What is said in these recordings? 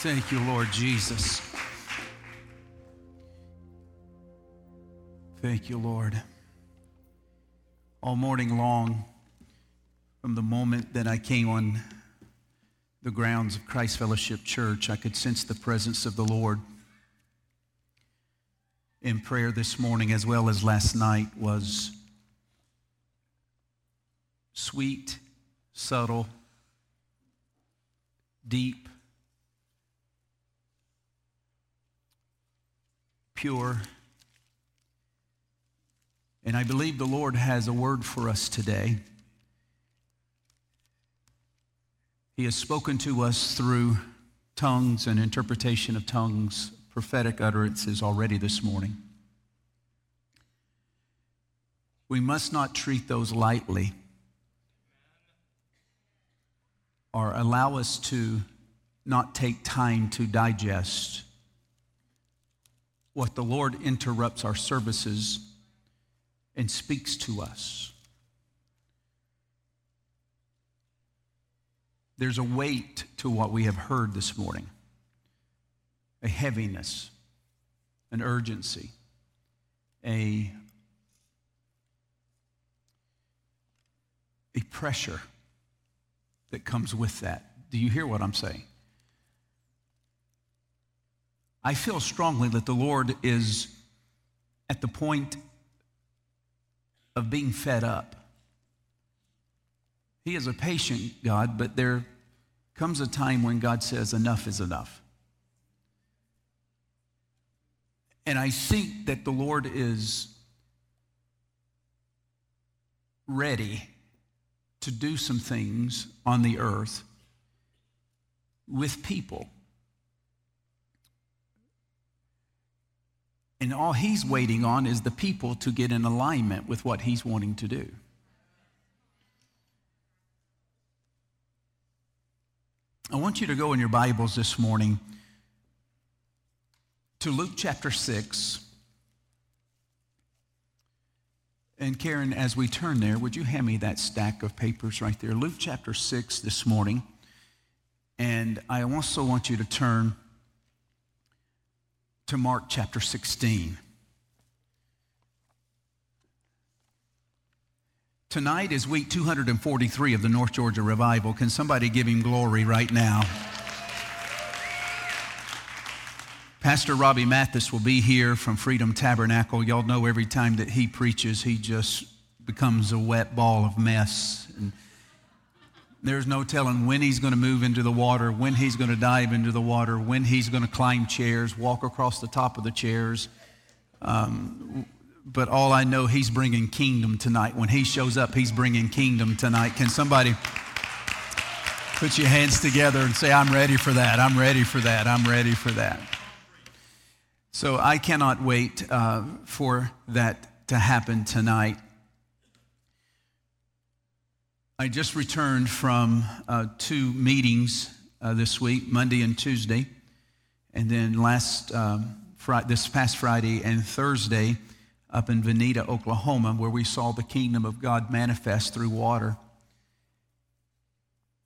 Thank you, Lord Jesus. Thank you, Lord. All morning long, from the moment that I came on the grounds of Christ Fellowship Church, I could sense the presence of the Lord. In prayer this morning, as well as last night, was sweet, subtle, deep, pure. And I believe the Lord has a word for us today. He has spoken to us through tongues and interpretation of tongues, prophetic utterances already this morning. We must not treat those lightly or allow us to not take time to digest what the Lord interrupts our services and speaks to us. There's a weight to what we have heard this morning. A heaviness, an urgency, a pressure that comes with that. Do you hear what I'm saying? I feel strongly that the Lord is at the point of being fed up. He is a patient God, but there comes a time when God says enough is enough. And I think that the Lord is ready to do some things on the earth with people. And all he's waiting on is the people to get in alignment with what he's wanting to do. I want you to go in your Bibles this morning to Luke chapter 6. And Karen, as we turn there, would you hand me that stack of papers right there? Luke chapter 6 this morning. And I also want you to turn to Mark chapter 16. Tonight is week 243 of the North Georgia Revival. Can somebody give him glory right now? Pastor Robbie Mathis will be here from Freedom Tabernacle. Y'all know every time that he preaches, he just becomes a wet ball of mess. And there's no telling when he's going to move into the water, when he's going to dive into the water, when he's going to climb chairs, walk across the top of the chairs. But all I know, he's bringing kingdom tonight. When he shows up, he's bringing kingdom tonight. Can somebody put your hands together and say, I'm ready for that, I'm ready for that, I'm ready for that. So I cannot wait for that to happen tonight. I just returned from two meetings this week, Monday and Tuesday, and then this past Friday and Thursday up in Veneta, Oklahoma, where we saw the kingdom of God manifest through water.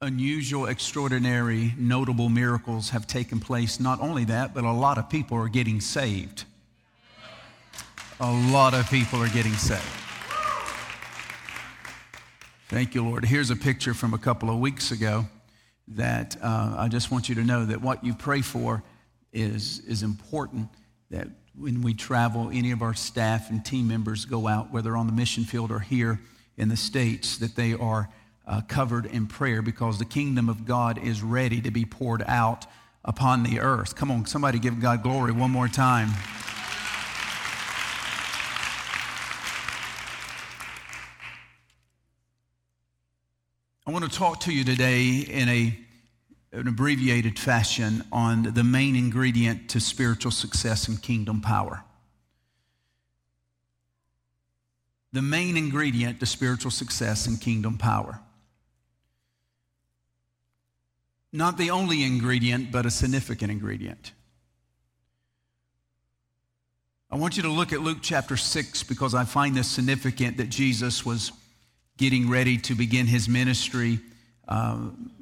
Unusual, extraordinary, notable miracles have taken place. Not only that, but a lot of people are getting saved. A lot of people are getting saved. Thank you, Lord. Here's a picture from a couple of weeks ago that I just want you to know that what you pray for is important, that when we travel, any of our staff and team members go out, whether on the mission field or here in the States, that they are covered in prayer, because the kingdom of God is ready to be poured out upon the earth. Come on, somebody give God glory one more time. I want to talk to you today in an abbreviated fashion on the main ingredient to spiritual success and kingdom power. The main ingredient to spiritual success and kingdom power. Not the only ingredient, but a significant ingredient. I want you to look at Luke chapter 6, because I find this significant, that Jesus was getting ready to begin his ministry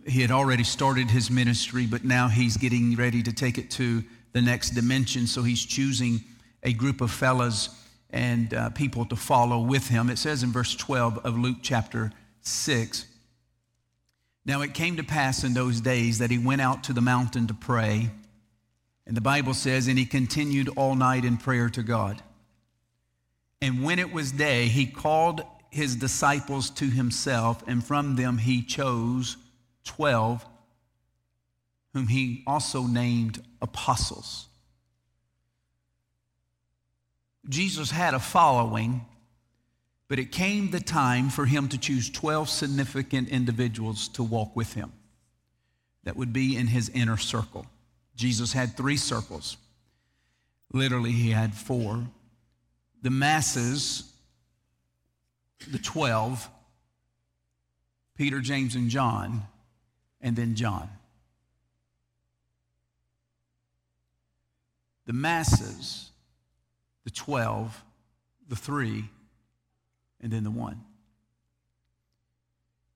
He had already started his ministry, but now he's getting ready to take it to the next dimension. So he's choosing a group of fellas and people to follow with him. It says in verse 12 of Luke chapter 6, "Now it came to pass in those days that he went out to the mountain to pray." And the Bible says, "And he continued all night in prayer to God. And when it was day, he called his disciples to himself, and from them he chose 12, whom he also named apostles." Jesus had a following, but it came the time for him to choose 12 significant individuals to walk with him. That would be in his inner circle. Jesus had three circles. Literally, he had four. The masses, the 12, Peter, James, and John, and then John. The masses, the 12, the three, and then the one.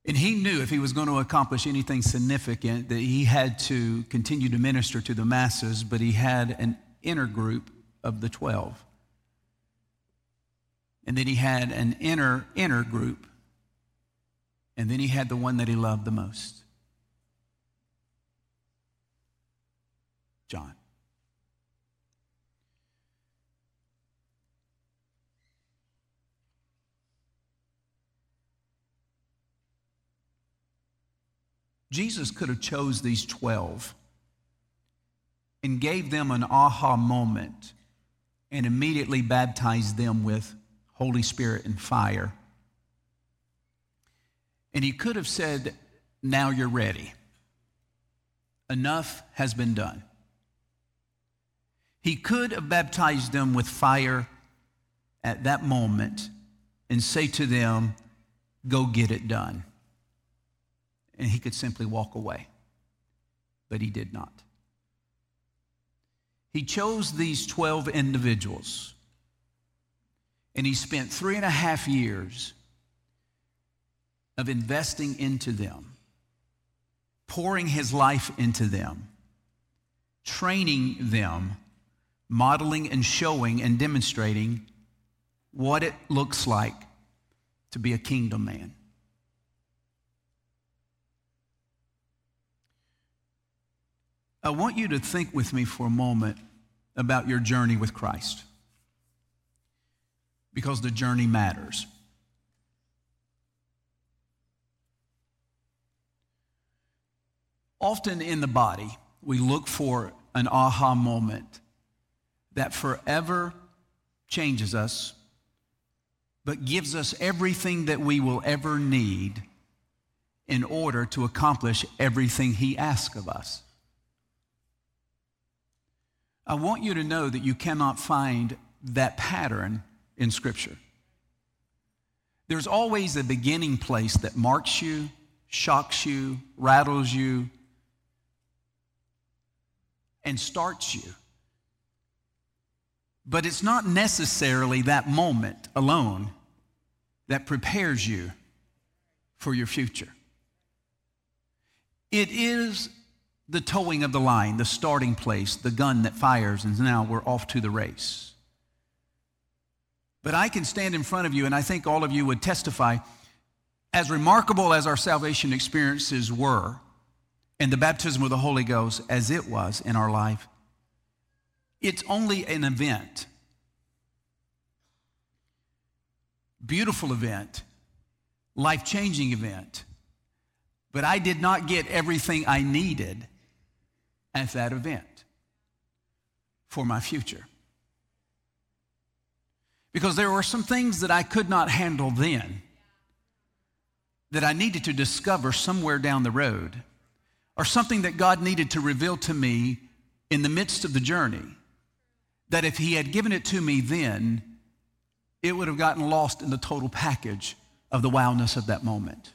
And he knew if he was going to accomplish anything significant that he had to continue to minister to the masses, but he had an inner group of the 12. And then he had an inner group. And then he had the one that he loved the most, John. Jesus could have chose these 12 and gave them an aha moment and immediately baptized them with Holy Spirit and fire. And he could have said, "Now you're ready. Enough has been done." He could have baptized them with fire at that moment and say to them, "Go get it done." And he could simply walk away. But he did not. He chose these 12 individuals. And he spent 3.5 years of investing into them, pouring his life into them, training them, modeling and showing and demonstrating what it looks like to be a kingdom man. I want you to think with me for a moment about your journey with Christ, because the journey matters. Often in the body, we look for an aha moment that forever changes us, but gives us everything that we will ever need in order to accomplish everything he asks of us. I want you to know that you cannot find that pattern in Scripture. There's always a beginning place that marks you, shocks you, rattles you, and starts you. But it's not necessarily that moment alone that prepares you for your future. It is the towing of the line, the starting place, the gun that fires, and now we're off to the race. But I can stand in front of you, and I think all of you would testify, as remarkable as our salvation experiences were, and the baptism of the Holy Ghost as it was in our life, it's only an event, beautiful event, life-changing event. But I did not get everything I needed at that event for my future. Because there were some things that I could not handle then that I needed to discover somewhere down the road, or something that God needed to reveal to me in the midst of the journey, that if he had given it to me then, it would have gotten lost in the total package of the wildness of that moment.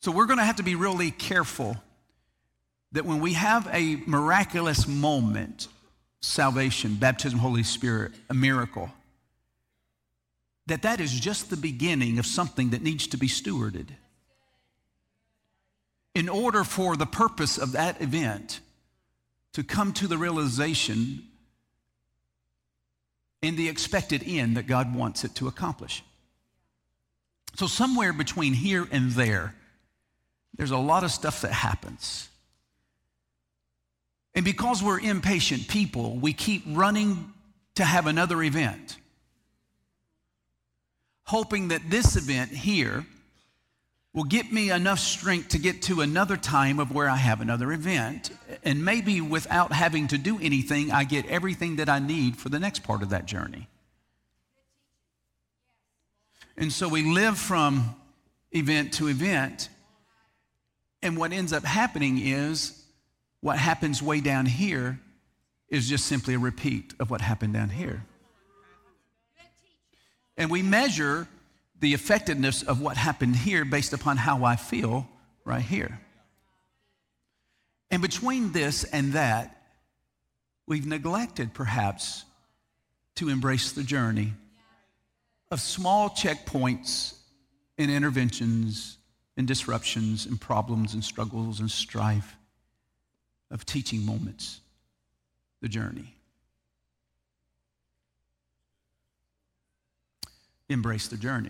So we're going to have to be really careful that when we have a miraculous moment, salvation, baptism, Holy Spirit, a miracle, that is just the beginning of something that needs to be stewarded. In order for the purpose of that event to come to the realization and the expected end that God wants it to accomplish. So somewhere between here and there, there's a lot of stuff that happens. And because we're impatient people, we keep running to have another event, hoping that this event here will get me enough strength to get to another time of where I have another event. And maybe without having to do anything, I get everything that I need for the next part of that journey. And so we live from event to event. And what ends up happening is what happens way down here is just simply a repeat of what happened down here. And we measure the effectiveness of what happened here based upon how I feel right here. And between this and that, we've neglected perhaps to embrace the journey of small checkpoints and interventions and disruptions and problems and struggles and strife, of teaching moments, the journey. Embrace the journey.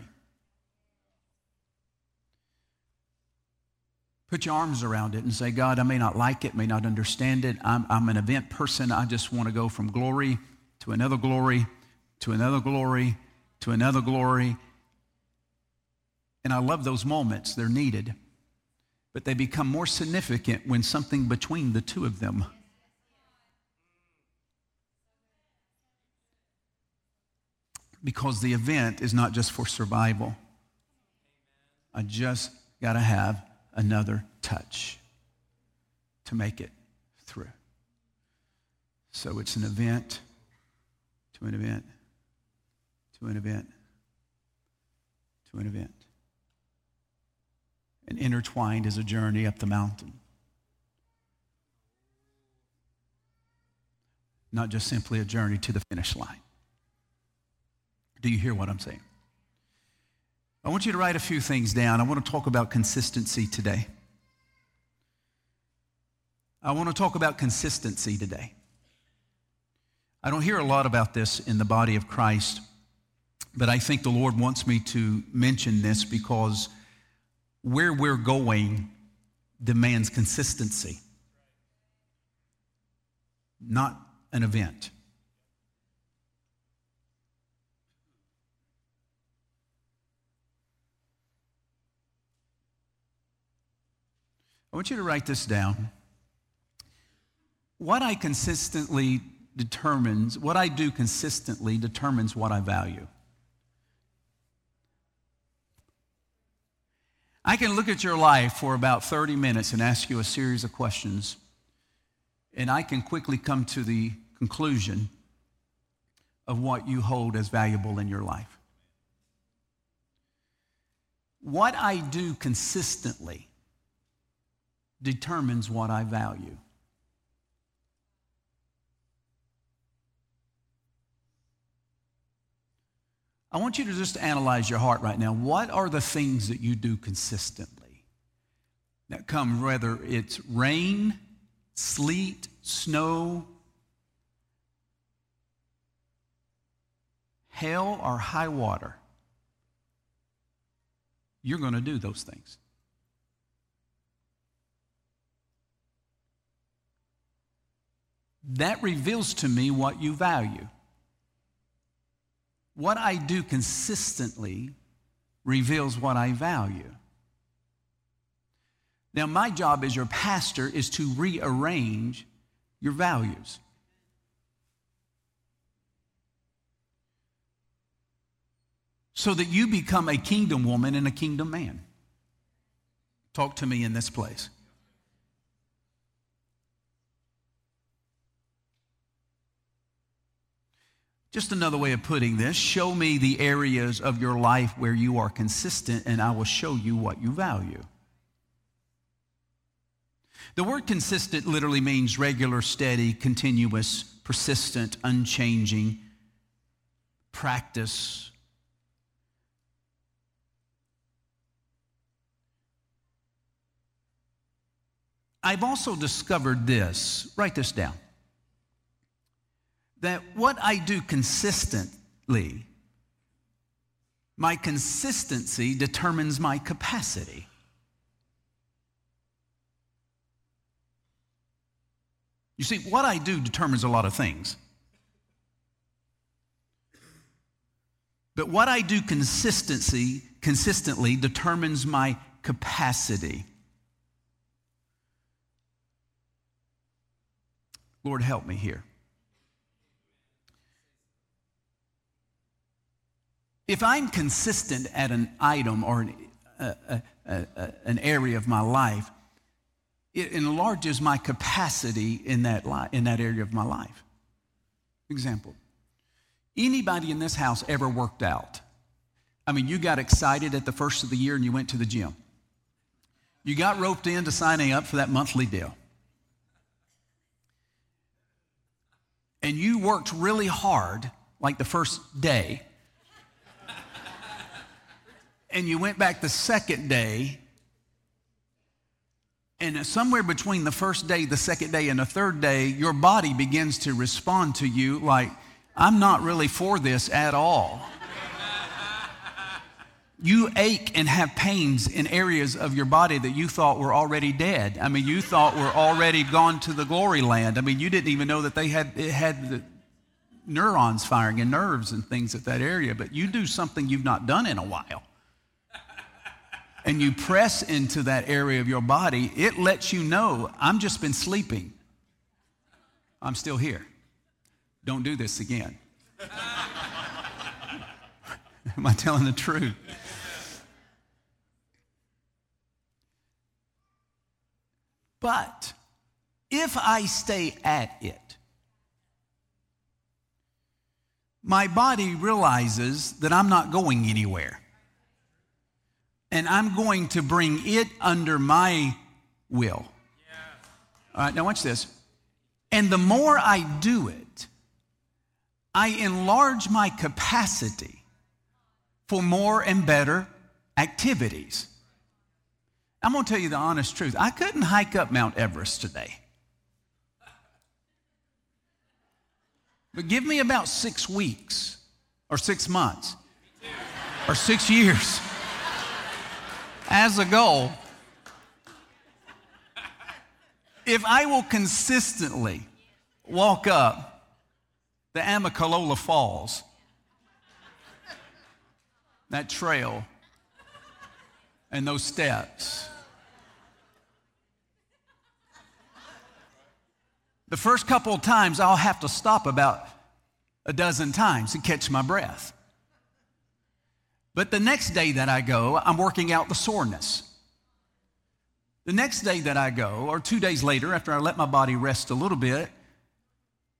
Put your arms around it and say, God, I may not like it, may not understand it. I'm an event person. I just want to go from glory to another glory, to another glory, to another glory. And I love those moments. They're needed. But they become more significant when something between the two of them. Because the event is not just for survival. I just got to have another touch to make it through. So it's an event to an event to an event to an event. And intertwined is a journey up the mountain. Not just simply a journey to the finish line. Do you hear what I'm saying? I want you to write a few things down. I want to talk about consistency today. I don't hear a lot about this in the body of Christ, but I think the Lord wants me to mention this because where we're going demands consistency, not an event. I want you to write this down. What I do consistently determines what I value. I can look at your life for about 30 minutes and ask you a series of questions, and I can quickly come to the conclusion of what you hold as valuable in your life. What I do consistently determines what I value. I want you to just analyze your heart right now. What are the things that you do consistently that come, whether it's rain, sleet, snow, hail, or high water? You're going to do those things. That reveals to me what you value. What I do consistently reveals what I value. Now, my job as your pastor is to rearrange your values. So that you become a kingdom woman and a kingdom man. Talk to me in this place. Just another way of putting this, show me the areas of your life where you are consistent, and I will show you what you value. The word consistent literally means regular, steady, continuous, persistent, unchanging, practice, I've also discovered this, write this down, that what I do consistently, my consistency determines my capacity. You see, what I do determines a lot of things. But what I do consistently determines my capacity. Lord, help me here. If I'm consistent at an item or an area of my life, it enlarges my capacity in that area of my life. Example. Anybody in this house ever worked out? I mean, you got excited at the first of the year and you went to the gym. You got roped into signing up for that monthly deal. And you worked really hard, like the first day. And you went back the second day. And somewhere between the first day, the second day, and the third day, your body begins to respond to you like, I'm not really for this at all. You ache and have pains in areas of your body that you thought were already dead. I mean, you thought were already gone to the glory land. I mean, you didn't even know that it had the neurons firing and nerves and things at that area, but you do something you've not done in a while. And you press into that area of your body, it lets you know, I've just been sleeping. I'm still here. Don't do this again. Am I telling the truth? But if I stay at it, my body realizes that I'm not going anywhere. And I'm going to bring it under my will. All right, now watch this. And the more I do it, I enlarge my capacity for more and better activities. I'm going to tell you the honest truth. I couldn't hike up Mount Everest today. But give me about 6 weeks or 6 months or 6 years as a goal. If I will consistently walk up the Amicalola Falls, that trail, and those steps. The first couple of times, I'll have to stop about a dozen times to catch my breath. But the next day that I go, I'm working out the soreness. The next day that I go, or 2 days later, after I let my body rest a little bit,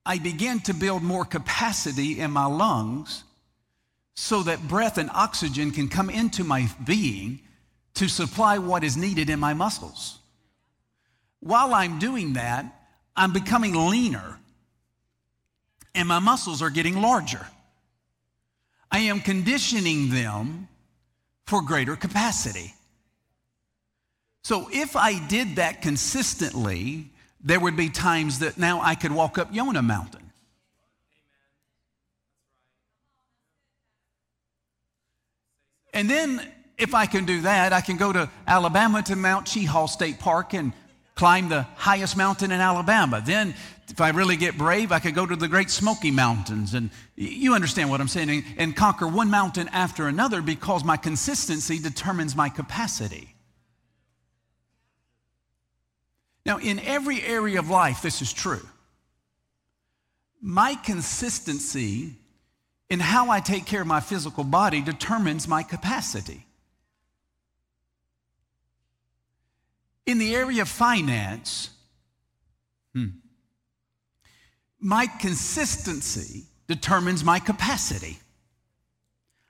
I began to build more capacity in my lungs so that breath and oxygen can come into my being to supply what is needed in my muscles. While I'm doing that, I'm becoming leaner and my muscles are getting larger. I am conditioning them for greater capacity. So if I did that consistently, there would be times that now I could walk up Yonah Mountain. And then if I can do that, I can go to Alabama to Mount Chihall State Park and climb the highest mountain in Alabama. Then if I really get brave, I could go to the Great Smoky Mountains. And you understand what I'm saying, and conquer one mountain after another because my consistency determines my capacity. Now, in every area of life, this is true. My consistency in how I take care of my physical body determines my capacity. In the area of finance, my consistency determines my capacity.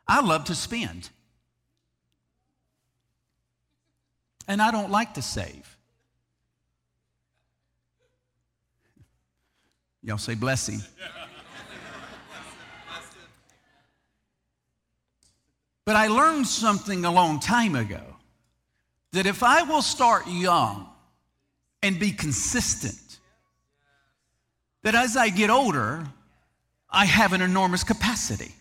I love to spend. And I don't like to save. Y'all say blessing. But I learned something a long time ago, that if I will start young and be consistent. That as I get older, I have an enormous capacity.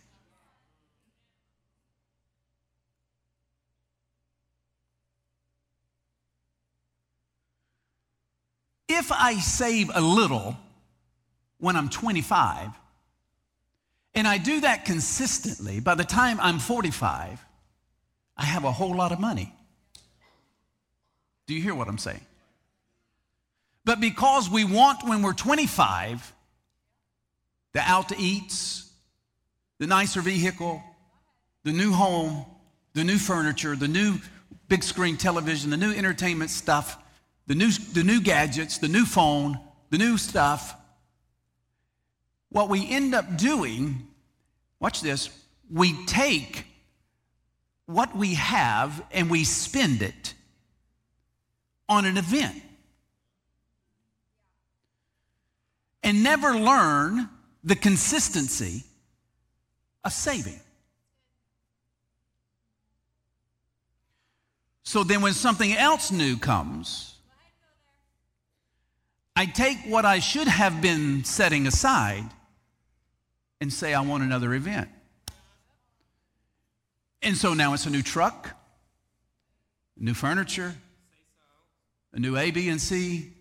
If I save a little when I'm 25, and I do that consistently, by the time I'm 45, I have a whole lot of money. Do you hear what I'm saying? But because we want, when we're 25, the out to eats, the nicer vehicle, the new home, the new furniture, the new big screen television, the new entertainment stuff, the new gadgets, the new phone, the new stuff. What we end up doing, watch this, we take what we have and we spend it on an event. And never learn the consistency of saving. So then when something else new comes, I take what I should have been setting aside and say, I want another event. And so now it's a new truck, new furniture, a new A, B, and C.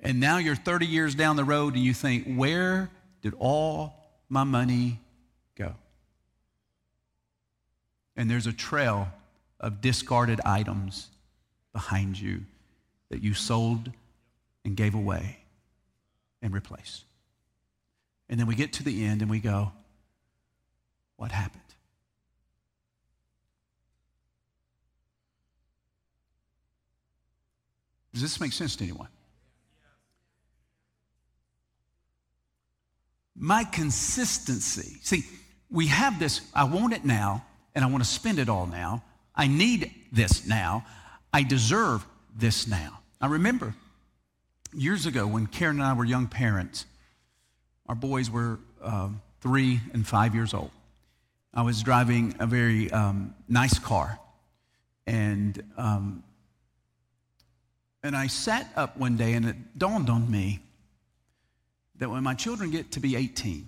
And now you're 30 years down the road and you think, where did all my money go? And there's a trail of discarded items behind you that you sold and gave away and replaced. And then we get to the end and we go, what happened? Does this make sense to anyone? My consistency. See, we have this, I want it now, and I want to spend it all now. I need this now. I deserve this now. I remember years ago, when Karen and I were young parents, our boys were 3 and 5 years old. I was driving a very nice car, and I sat up one day, and it dawned on me that when my children get to be 18,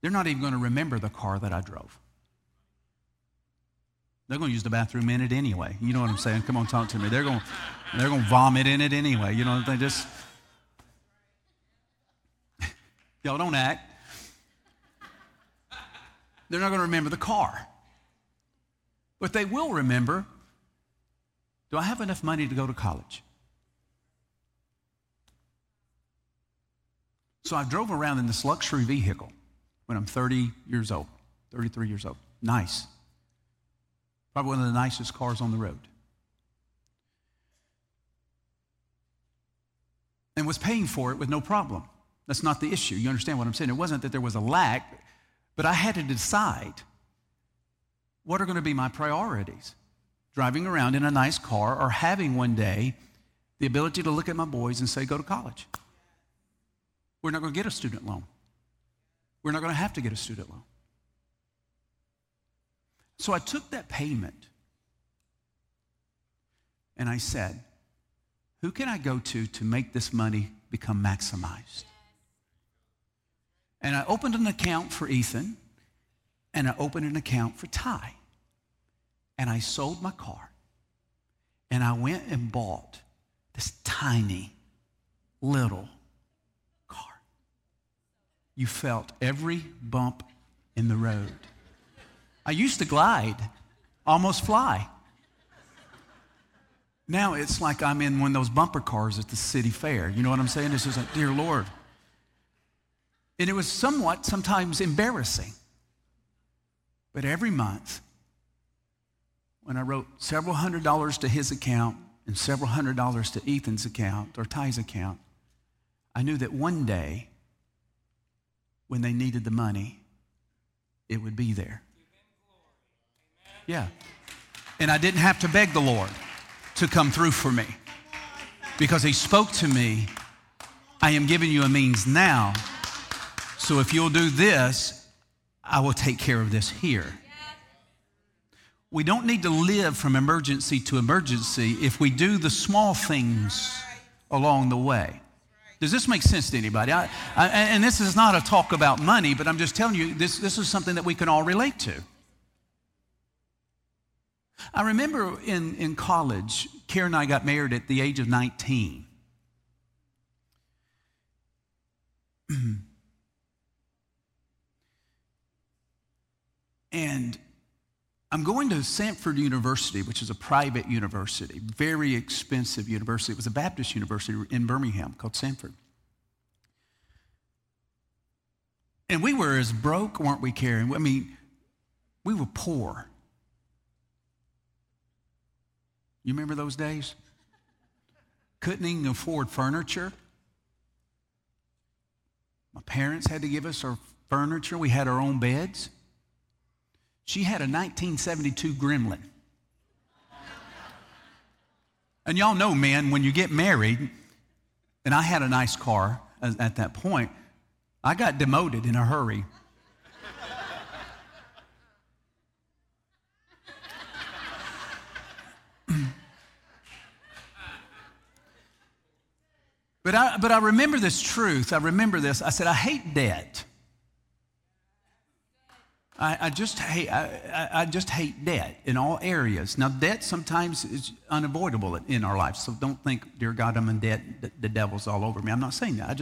they're not even going to remember the car that I drove. They're going to use the bathroom in it anyway. You know what I'm saying? Come on, talk to me. They're going to vomit in it anyway. You know, they just, y'all don't act. They're not going to remember the car. But they will remember, do I have enough money to go to college? So I drove around in this luxury vehicle when I'm 30 years old, 33 years old. Nice. Probably one of the nicest cars on the road. And was paying for it with no problem. That's not the issue. You understand what I'm saying? It wasn't that there was a lack, but I had to decide what are going to be my priorities. Driving around in a nice car or having one day the ability to look at my boys and say, go to college. We're not going to get a student loan. We're not going to have to get a student loan. So I took that payment and I said, who can I go to make this money become maximized? And I opened an account for Ethan and I opened an account for Ty. And I sold my car and I went and bought this tiny little car. You felt every bump in the road. I used to glide, almost fly. Now it's like I'm in one of those bumper cars at the city fair. You know what I'm saying? It's just like, dear Lord. And it was sometimes embarrassing. But every month, when I wrote several hundred dollars to his account and several hundred dollars to Ethan's account or Ty's account, I knew that one day, when they needed the money, it would be there. Yeah, and I didn't have to beg the Lord to come through for me because he spoke to me, I am giving you a means now, so if you'll do this, I will take care of this here. We don't need to live from emergency to emergency if we do the small things along the way. Does this make sense to anybody? And this is not a talk about money, but I'm just telling you, this is something that we can all relate to. I remember in college, Karen and I got married at the age of 19. And I'm going to Samford University, which is a private university, very expensive university. It was a Baptist university in Birmingham called Samford. And we were as broke, weren't we, Karen? I mean, we were poor. You remember those days? Couldn't even afford furniture. My parents had to give us our furniture. We had our own beds. She had a 1972 Gremlin. And y'all know, man, when you get married, and I had a nice car at that point, I got demoted in a hurry. But I remember this truth. I remember this. I said, I hate debt. I just hate debt in all areas. Now, debt sometimes is unavoidable in our lives. So don't think, dear God, I'm in debt. The devil's all over me. I'm not saying that.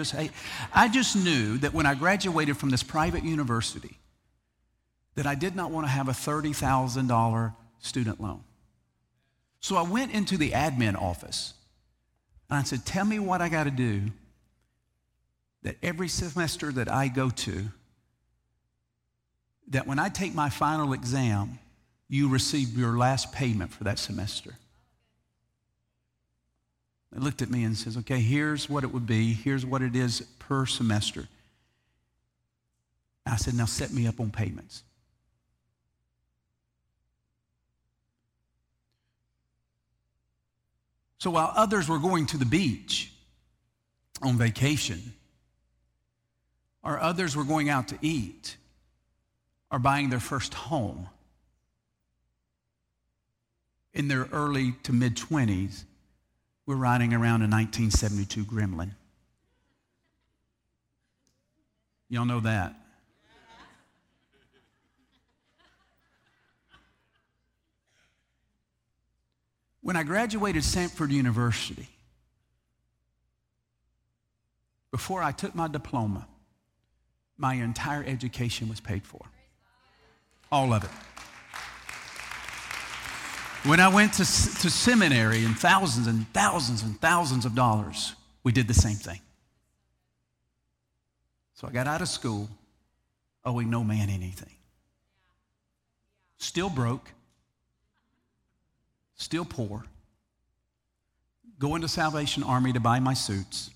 I just knew that when I graduated from this private university, that I did not want to have a $30,000 student loan. So I went into the admin office. And I said, tell me what I got to do that every semester that I go to, that when I take my final exam, you receive your last payment for that semester. They looked at me and says, okay, here's what it would be. Here's what it is per semester. And I said, now set me up on payments. So while others were going to the beach on vacation, or others were going out to eat, or buying their first home in their early to mid-20s, we're riding around a 1972 Gremlin. Y'all know that. When I graduated Samford University, before I took my diploma, my entire education was paid for. All of it. When I went to seminary and thousands and thousands and thousands of dollars, we did the same thing. So I got out of school owing no man anything. Still broke. Still poor, going to Salvation Army to buy my suits,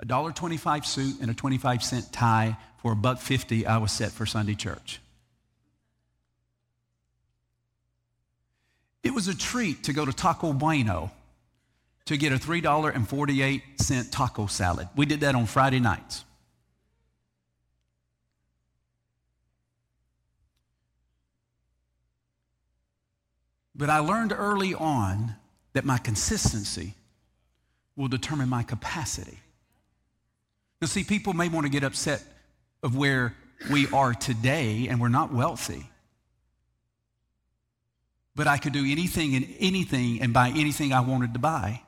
a $1.25 suit and a 25-cent tie for a $1.50. I was set for Sunday church. It was a treat to go to Taco Bueno to get a $3.48 taco salad. We did that on Friday nights. But I learned early on that my consistency will determine my capacity. Now, see, people may want to get upset of where we are today, and we're not wealthy. But I could do anything and anything and buy anything I wanted to buy,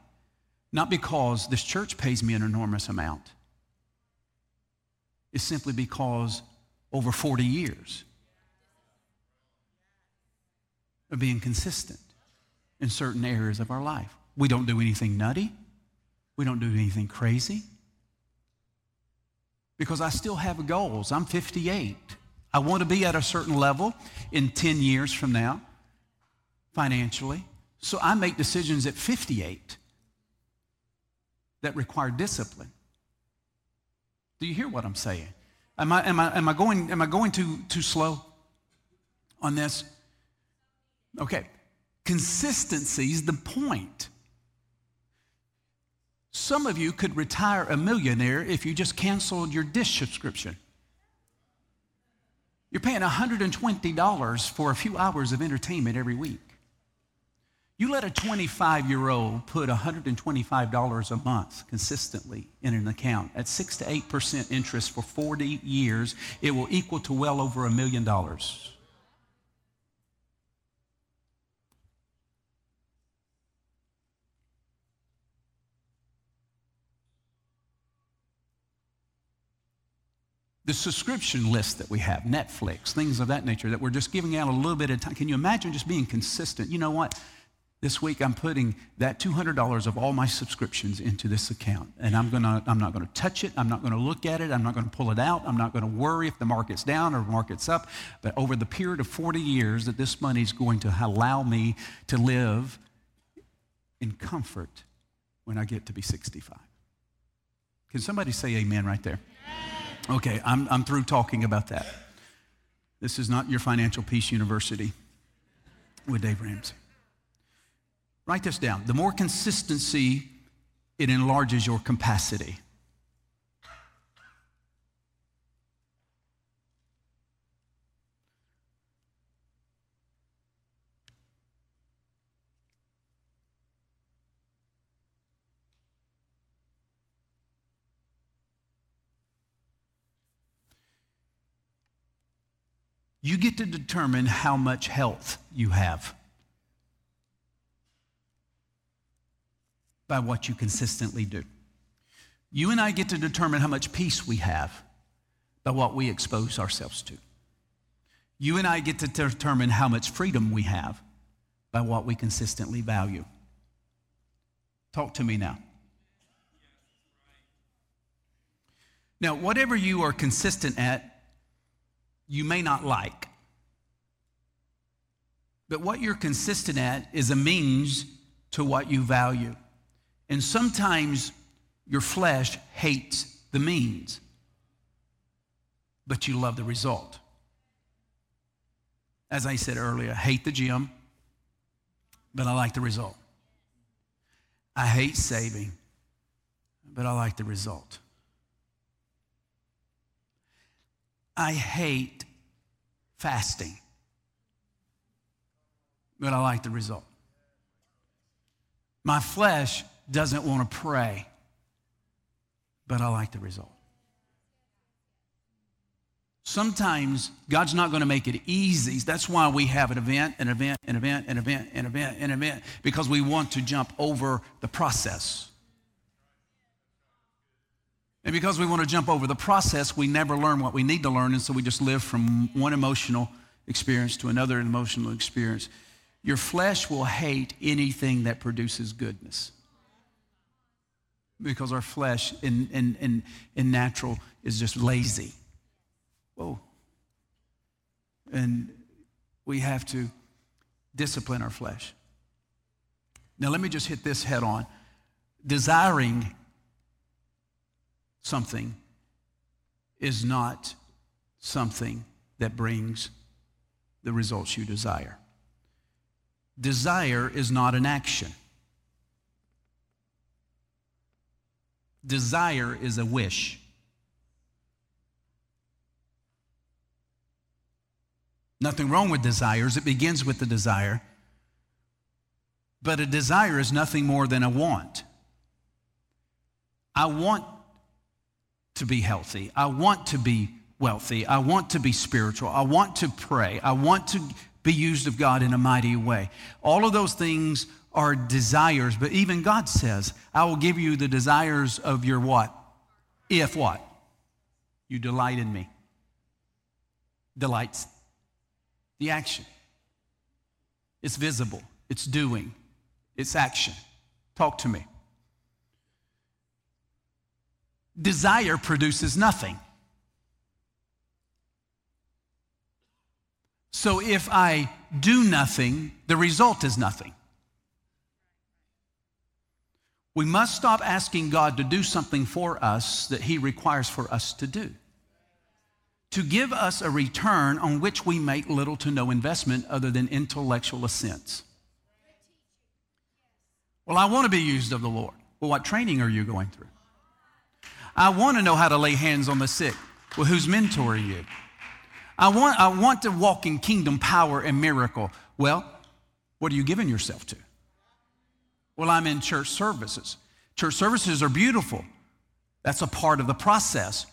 not because this church pays me an enormous amount. It's simply because over 40 years, of being consistent in certain areas of our life. We don't do anything nutty. We don't do anything crazy. Because I still have goals. I'm 58. I want to be at a certain level in 10 years from now, financially. So I make decisions at 58 that require discipline. Do you hear what I'm saying? Am I going too slow on this? Okay, consistency is the point. Some of you could retire a millionaire if you just canceled your dish subscription. You're paying $120 for a few hours of entertainment every week. You let a 25-year-old put $125 a month consistently in an account at 6 to 8% interest for 40 years, it will equal to well over $1 million. The subscription list that we have, Netflix, things of that nature that we're just giving out a little bit of time. Can you imagine just being consistent? You know what? This week I'm putting that $200 of all my subscriptions into this account, and I'm not going to touch it. I'm not going to look at it. I'm not going to pull it out. I'm not going to worry if the market's down or the market's up. But over the period of 40 years that this money's going to allow me to live in comfort when I get to be 65. Can somebody say amen right there? Okay, I'm through talking about that. This is not your Financial Peace University with Dave Ramsey. Write this down. The more consistency, it enlarges your capacity. You get to determine how much health you have by what you consistently do. You and I get to determine how much peace we have by what we expose ourselves to. You and I get to determine how much freedom we have by what we consistently value. Talk to me now. Now, whatever you are consistent at, you may not like. But what you're consistent at is a means to what you value. And sometimes your flesh hates the means, but you love the result. As I said earlier, I hate the gym, but I like the result. I hate saving, but I like the result. I hate fasting, but I like the result. My flesh doesn't want to pray, but I like the result. Sometimes God's not going to make it easy. That's why we have an event, because we want to jump over the process. And because we want to jump over the process, we never learn what we need to learn, and so we just live from one emotional experience to another emotional experience. Your flesh will hate anything that produces goodness, because our flesh in natural is just lazy. Whoa. And we have to discipline our flesh. Now let me just hit this head on. Desiring something is not something that brings the results you desire. Desire is not an action. Desire is a wish. Nothing wrong with desires. It begins with the desire. But a desire is nothing more than a want. I want to be healthy. I want to be wealthy. I want to be spiritual. I want to pray. I want to be used of God in a mighty way. All of those things are desires, but even God says, I will give you the desires of your what? If what? You delight in me. Delights. The action. It's visible. It's doing. It's action. Talk to me. Desire produces nothing. So if I do nothing, the result is nothing. We must stop asking God to do something for us that He requires for us to do, to give us a return on which we make little to no investment other than intellectual assents. Well, I want to be used of the Lord. Well, what training are you going through? I want to know how to lay hands on the sick. Well, who's mentoring you? I want to walk in kingdom power and miracle. Well, what are you giving yourself to? Well, I'm in church services. Church services are beautiful. That's a part of the process.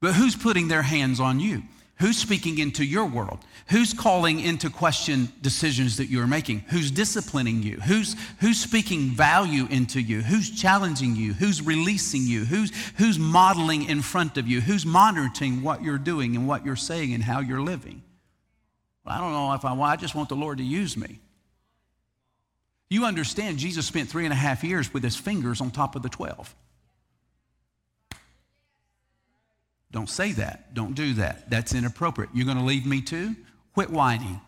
But who's putting their hands on you? Who's speaking into your world? Who's calling into question decisions that you're making? Who's disciplining you? Who's speaking value into you? Who's challenging you? Who's releasing you? Who's modeling in front of you? Who's monitoring what you're doing and what you're saying and how you're living? Well, I don't know if I just want the Lord to use me. You understand Jesus spent 3.5 years with his fingers on top of the 12. Don't say that. Don't do that. That's inappropriate. You're going to leave me too? Quit whining.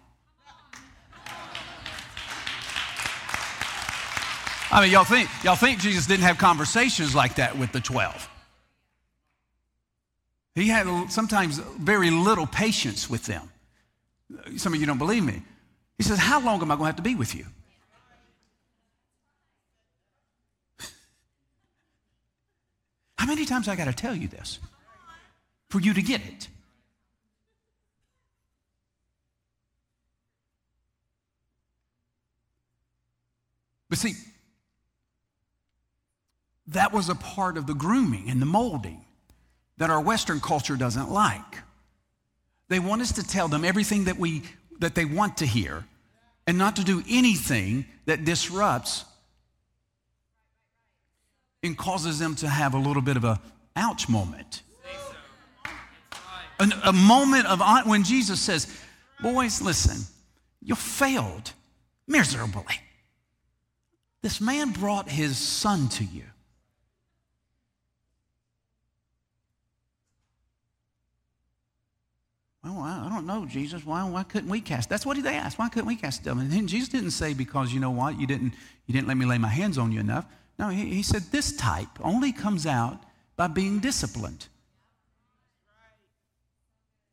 I mean, y'all think Jesus didn't have conversations like that with the 12. He had sometimes very little patience with them. Some of you don't believe me. He says, how long am I going to have to be with you? How many times I got to tell you this? For you to get it. But see, that was a part of the grooming and the molding that our Western culture doesn't like. They want us to tell them everything that they want to hear and not to do anything that disrupts and causes them to have a little bit of a ouch moment. A moment of when Jesus says, boys, listen, you failed miserably. This man brought his son to you. Well, I don't know, Jesus. Why couldn't we cast? That's what they asked. Why couldn't we cast them? And then Jesus didn't say, because you know what? You didn't let me lay my hands on you enough. No, he said this type only comes out by being disciplined.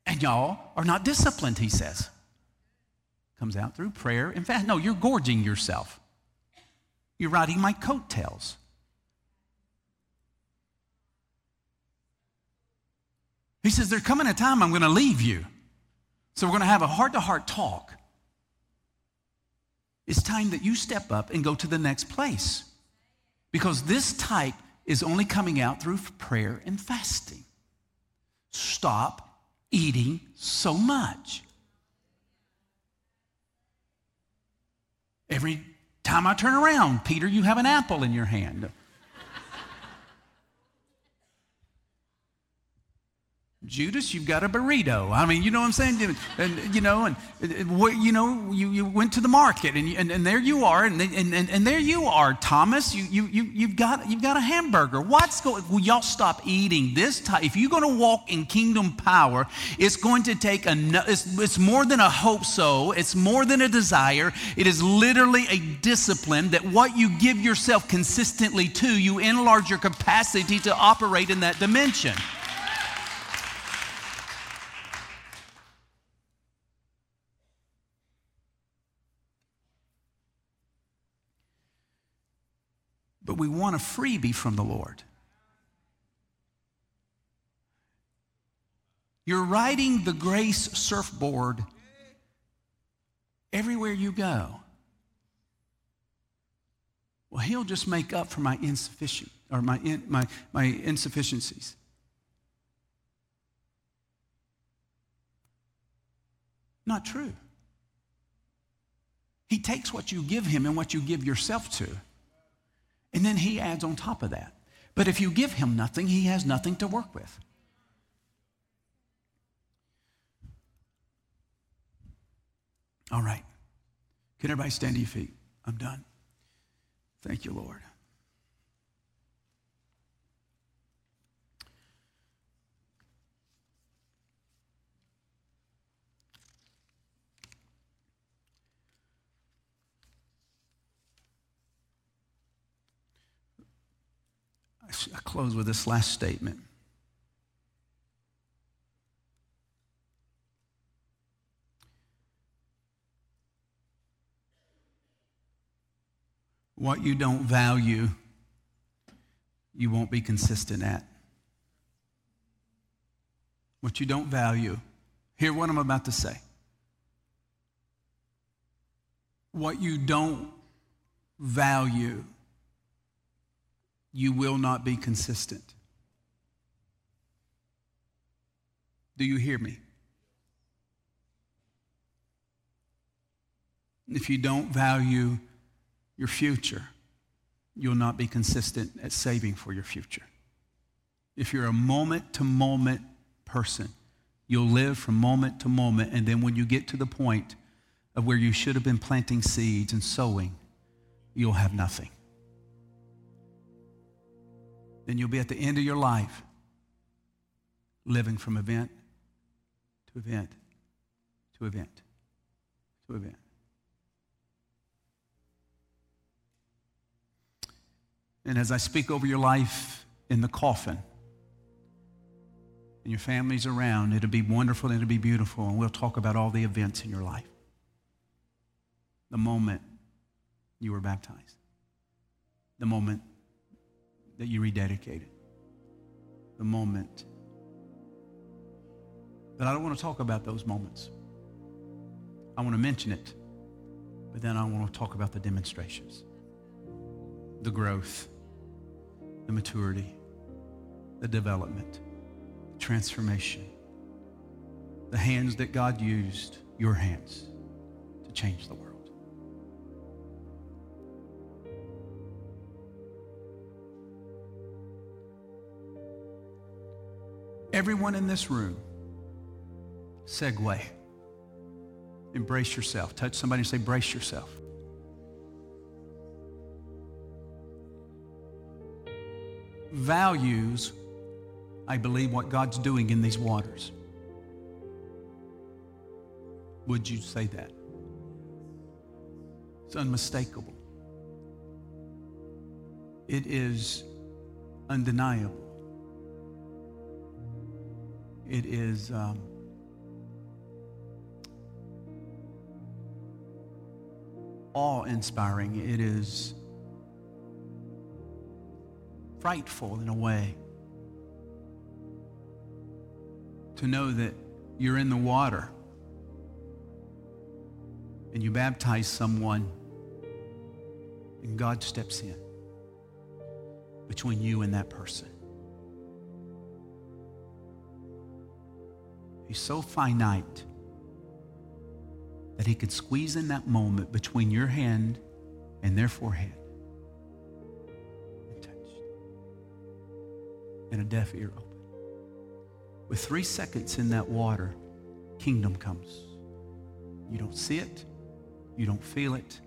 And y'all are not disciplined, he says. Comes out through prayer and fast. No, you're gorging yourself. You're riding my coattails. He says, there's coming a time I'm going to leave you. So we're going to have a heart-to-heart talk. It's time that you step up and go to the next place. Because this type is only coming out through prayer and fasting. Stop eating so much. Every time I turn around, Peter, you have an apple in your hand. Judas, you've got a burrito. I mean, you know what I'm saying? You went to the market, and there you are, and there you are, Thomas. You've got a hamburger. What's going? Well, y'all stop eating this type. If you're going to walk in kingdom power, it's going to take It's more than a hope so. It's more than a desire. It is literally a discipline that what you give yourself consistently to, you enlarge your capacity to operate in that dimension. But we want a freebie from the Lord. You're riding the grace surfboard everywhere you go. Well, he'll just make up for my my insufficiencies. Not true. He takes what you give him and what you give yourself to. And then he adds on top of that. But if you give him nothing, he has nothing to work with. All right. Can everybody stand to your feet? I'm done. Thank you, Lord. I close with this last statement. What you don't value, you won't be consistent at. What you don't value, Hear what I'm about to say. What you don't value, you will not be consistent. Do you hear me? If you don't value your future, you'll not be consistent at saving for your future. If you're a moment-to-moment person, you'll live from moment to moment, and then when you get to the point of where you should have been planting seeds and sowing, you'll have nothing. Then you'll be at the end of your life living from event to event to event to event. And as I speak over your life in the coffin, and your family's around, it'll be wonderful and it'll be beautiful, and we'll talk about all the events in your life. The moment you were baptized, the moment that you rededicated, the moment. But I don't want to talk about those moments. I want to mention it, but then I want to talk about the demonstrations, the growth, the maturity, the development, the transformation, the hands that God used, your hands, to change the world. Everyone in this room, segue, embrace yourself. Touch somebody and say, brace yourself. Values, I believe, what God's doing in these waters. Would you say that? It's unmistakable. It is undeniable. It is awe-inspiring. It is frightful in a way to know that you're in the water and you baptize someone and God steps in between you and that person. He's so finite that he could squeeze in that moment between your hand and their forehead. And a deaf ear open. With 3 seconds in that water, kingdom comes. You don't see it, you don't feel it,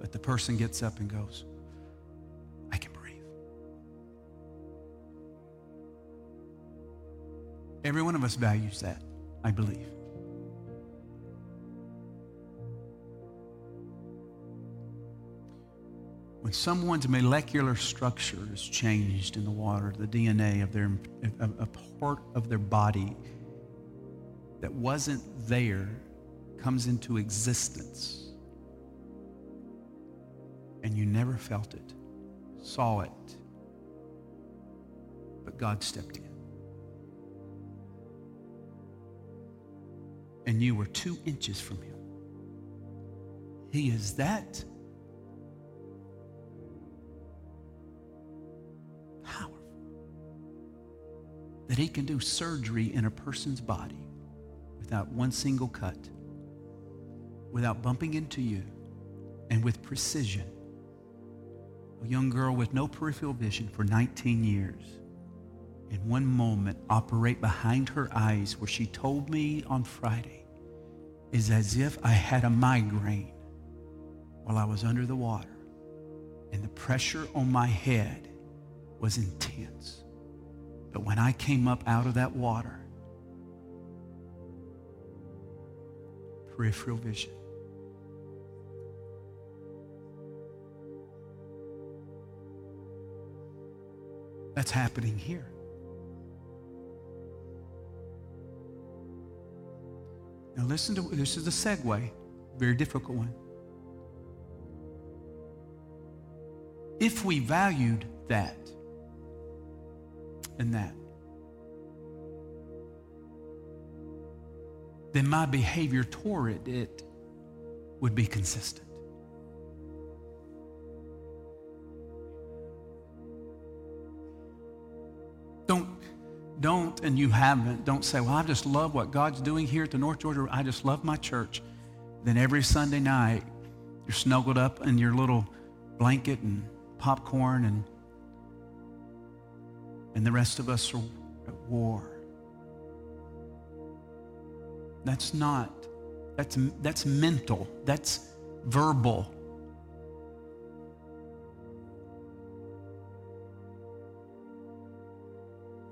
but the person gets up and goes, I can breathe. Every one of us values that, I believe. When someone's molecular structure is changed in the water, the DNA of their, a part of their body that wasn't there comes into existence. And you never felt it, saw it, but God stepped in. And you were 2 inches from him. He is that that he can do surgery in a person's body without one single cut, without bumping into you, and with precision. A young girl with no peripheral vision for 19 years, in one moment, operate behind her eyes, where she told me on Friday, is as if I had a migraine while I was under the water, and the pressure on my head was intense. But when I came up out of that water, peripheral vision. That's happening here. Now listen to, this is a segue, very difficult one. If we valued that, and that, then my behavior toward it would be consistent. Don't, and you haven't, don't say, well, I just love what God's doing here at the North Georgia. I just love my church. Then every Sunday night, you're snuggled up in your little blanket and popcorn, and the rest of us are at war. That's not, that's mental. That's verbal.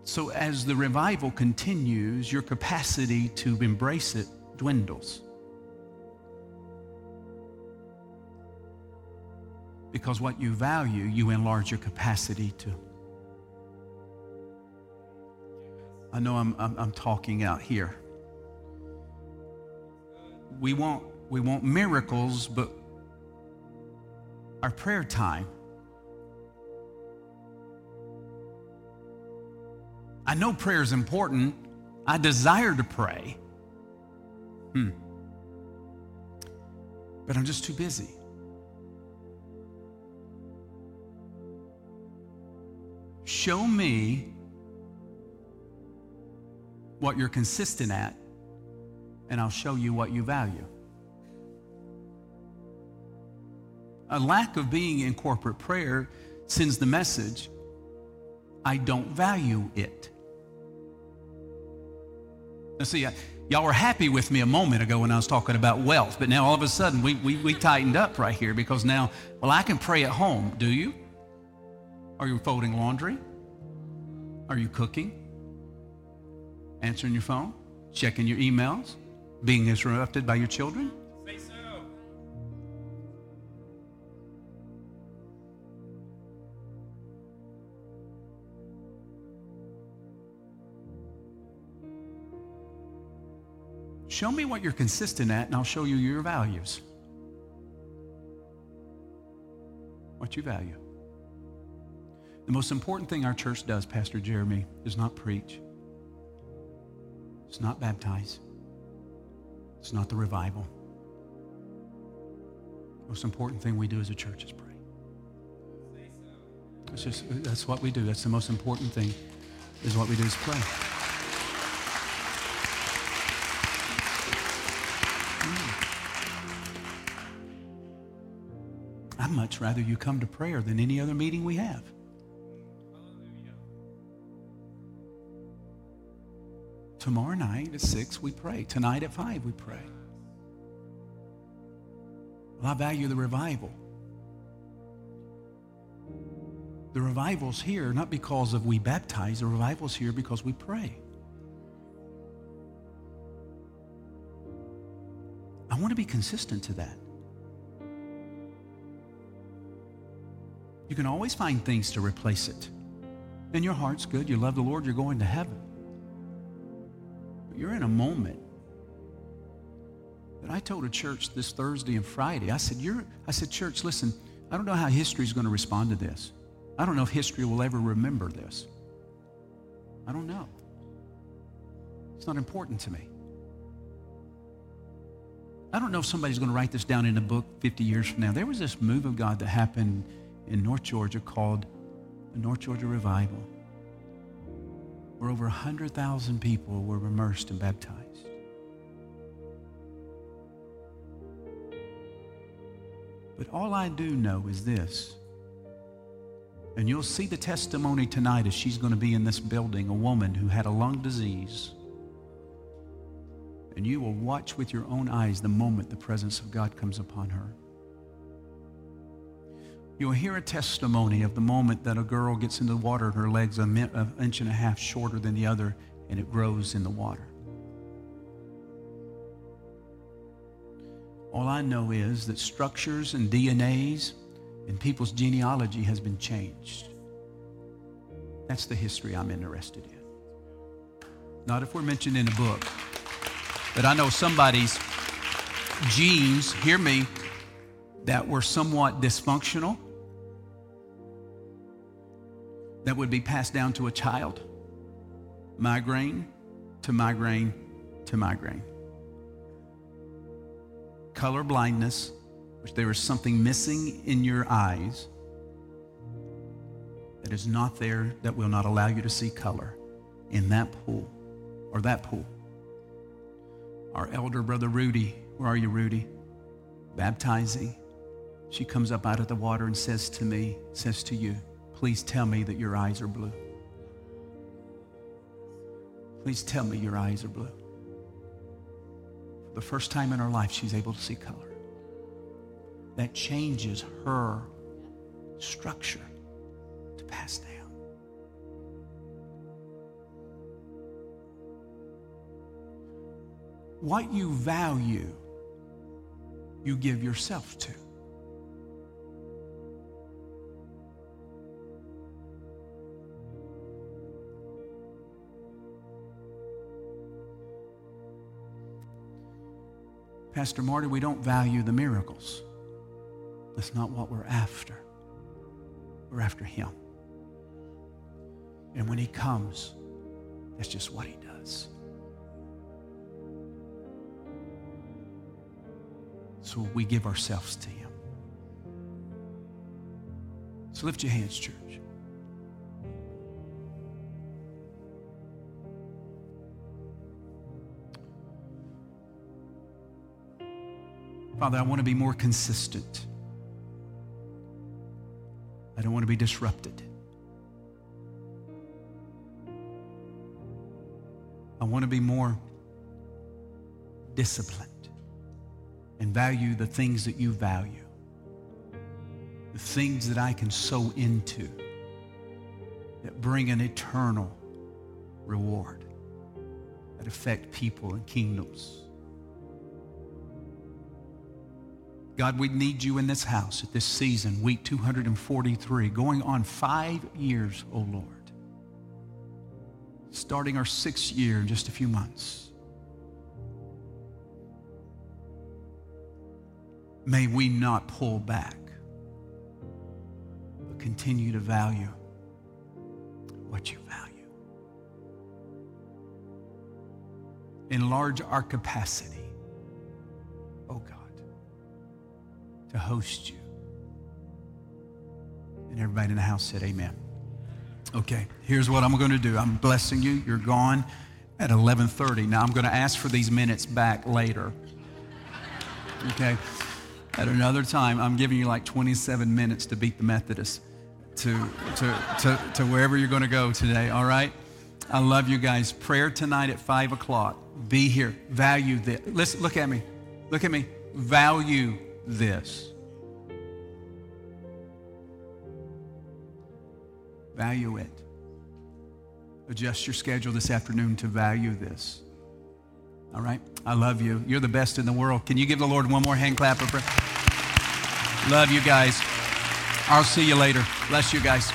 So as the revival continues, your capacity to embrace it dwindles. Because what you value, you enlarge your capacity to. I know I'm talking out here. We want miracles, but our prayer time. I know prayer is important. I desire to pray. But I'm just too busy. Show me what you're consistent at, and I'll show you what you value. A lack of being in corporate prayer sends the message, I don't value it. Now see, y'all were happy with me a moment ago when I was talking about wealth, but now all of a sudden we tightened up right here because now, well, I can pray at home. Do you? Are you folding laundry? Are you cooking? Answering your phone? Checking your emails? Being interrupted by your children? Say so. Show me what you're consistent at, and I'll show you your values. What you value. The most important thing our church does, Pastor Jeremy, is not preach. It's not baptize. It's not the revival. The most important thing we do as a church is pray. Say so. It's just, that's what we do. That's the most important thing is what we do is pray. I'd much rather you come to prayer than any other meeting we have. Hallelujah. Tomorrow night at 6, we pray. Tonight at 5, we pray. Well, I value the revival. The revival's here not because of we baptize. The revival's here because we pray. I want to be consistent to that. You can always find things to replace it. And your heart's good. You love the Lord. You're going to heaven. But you're in a moment that I told a church this Thursday and Friday. I said, church, listen, I don't know how history's going to respond to this. I don't know if history will ever remember this. I don't know. It's not important to me. I don't know if somebody's going to write this down in a book 50 years from now. There was this move of God that happened in North Georgia called the North Georgia Revival, where over 100,000 people were immersed and baptized. But all I do know is this, and you'll see the testimony tonight as she's going to be in this building, a woman who had a lung disease, and you will watch with your own eyes the moment the presence of God comes upon her. You'll hear a testimony of the moment that a girl gets into the water and her legs an inch and a half shorter than the other, and it grows in the water. All I know is that structures and DNAs and people's genealogy has been changed. That's the history I'm interested in. Not if we're mentioned in a book, but I know somebody's genes, hear me, that were somewhat dysfunctional, that would be passed down to a child, migraine to migraine to migraine. color blindness, which there is something missing in your eyes that is not there, that will not allow you to see color in that pool or that pool. Our elder brother Rudy, where are you, Rudy? Baptizing. She comes up out of the water and says to me, says to you, please tell me that your eyes are blue. Please tell me your eyes are blue. For the first time in her life, she's able to see color. That changes her structure to pass down. What you value, you give yourself to. Pastor Marty, we don't value the miracles. That's not what we're after. We're after him. And when he comes, that's just what he does. So we give ourselves to him. So lift your hands, church. Father, I want to be more consistent. I don't want to be disrupted. I want to be more disciplined and value the things that you value, the things that I can sow into that bring an eternal reward, that affect people and kingdoms. God, we need you in this house at this season, week 243, going on 5 years, oh Lord. Starting our 6th year in just a few months. May we not pull back, but continue to value what you value. Enlarge our capacity to host you. And everybody in the house said amen. Okay, here's what I'm going to do. I'm blessing you. You're gone at 11:30. Now I'm going to ask for these minutes back later. Okay, at another time. I'm giving you like 27 minutes to beat the Methodists to wherever you're going to go today, all right? I love you guys. Prayer tonight at 5 o'clock. Be here. Value this. Listen, look at me. Look at me. Value this. Value it. Adjust your schedule this afternoon to value this. All right? I love you. You're the best in the world. Can you give the Lord one more hand clap of prayer? Love you guys. I'll see you later. Bless you guys.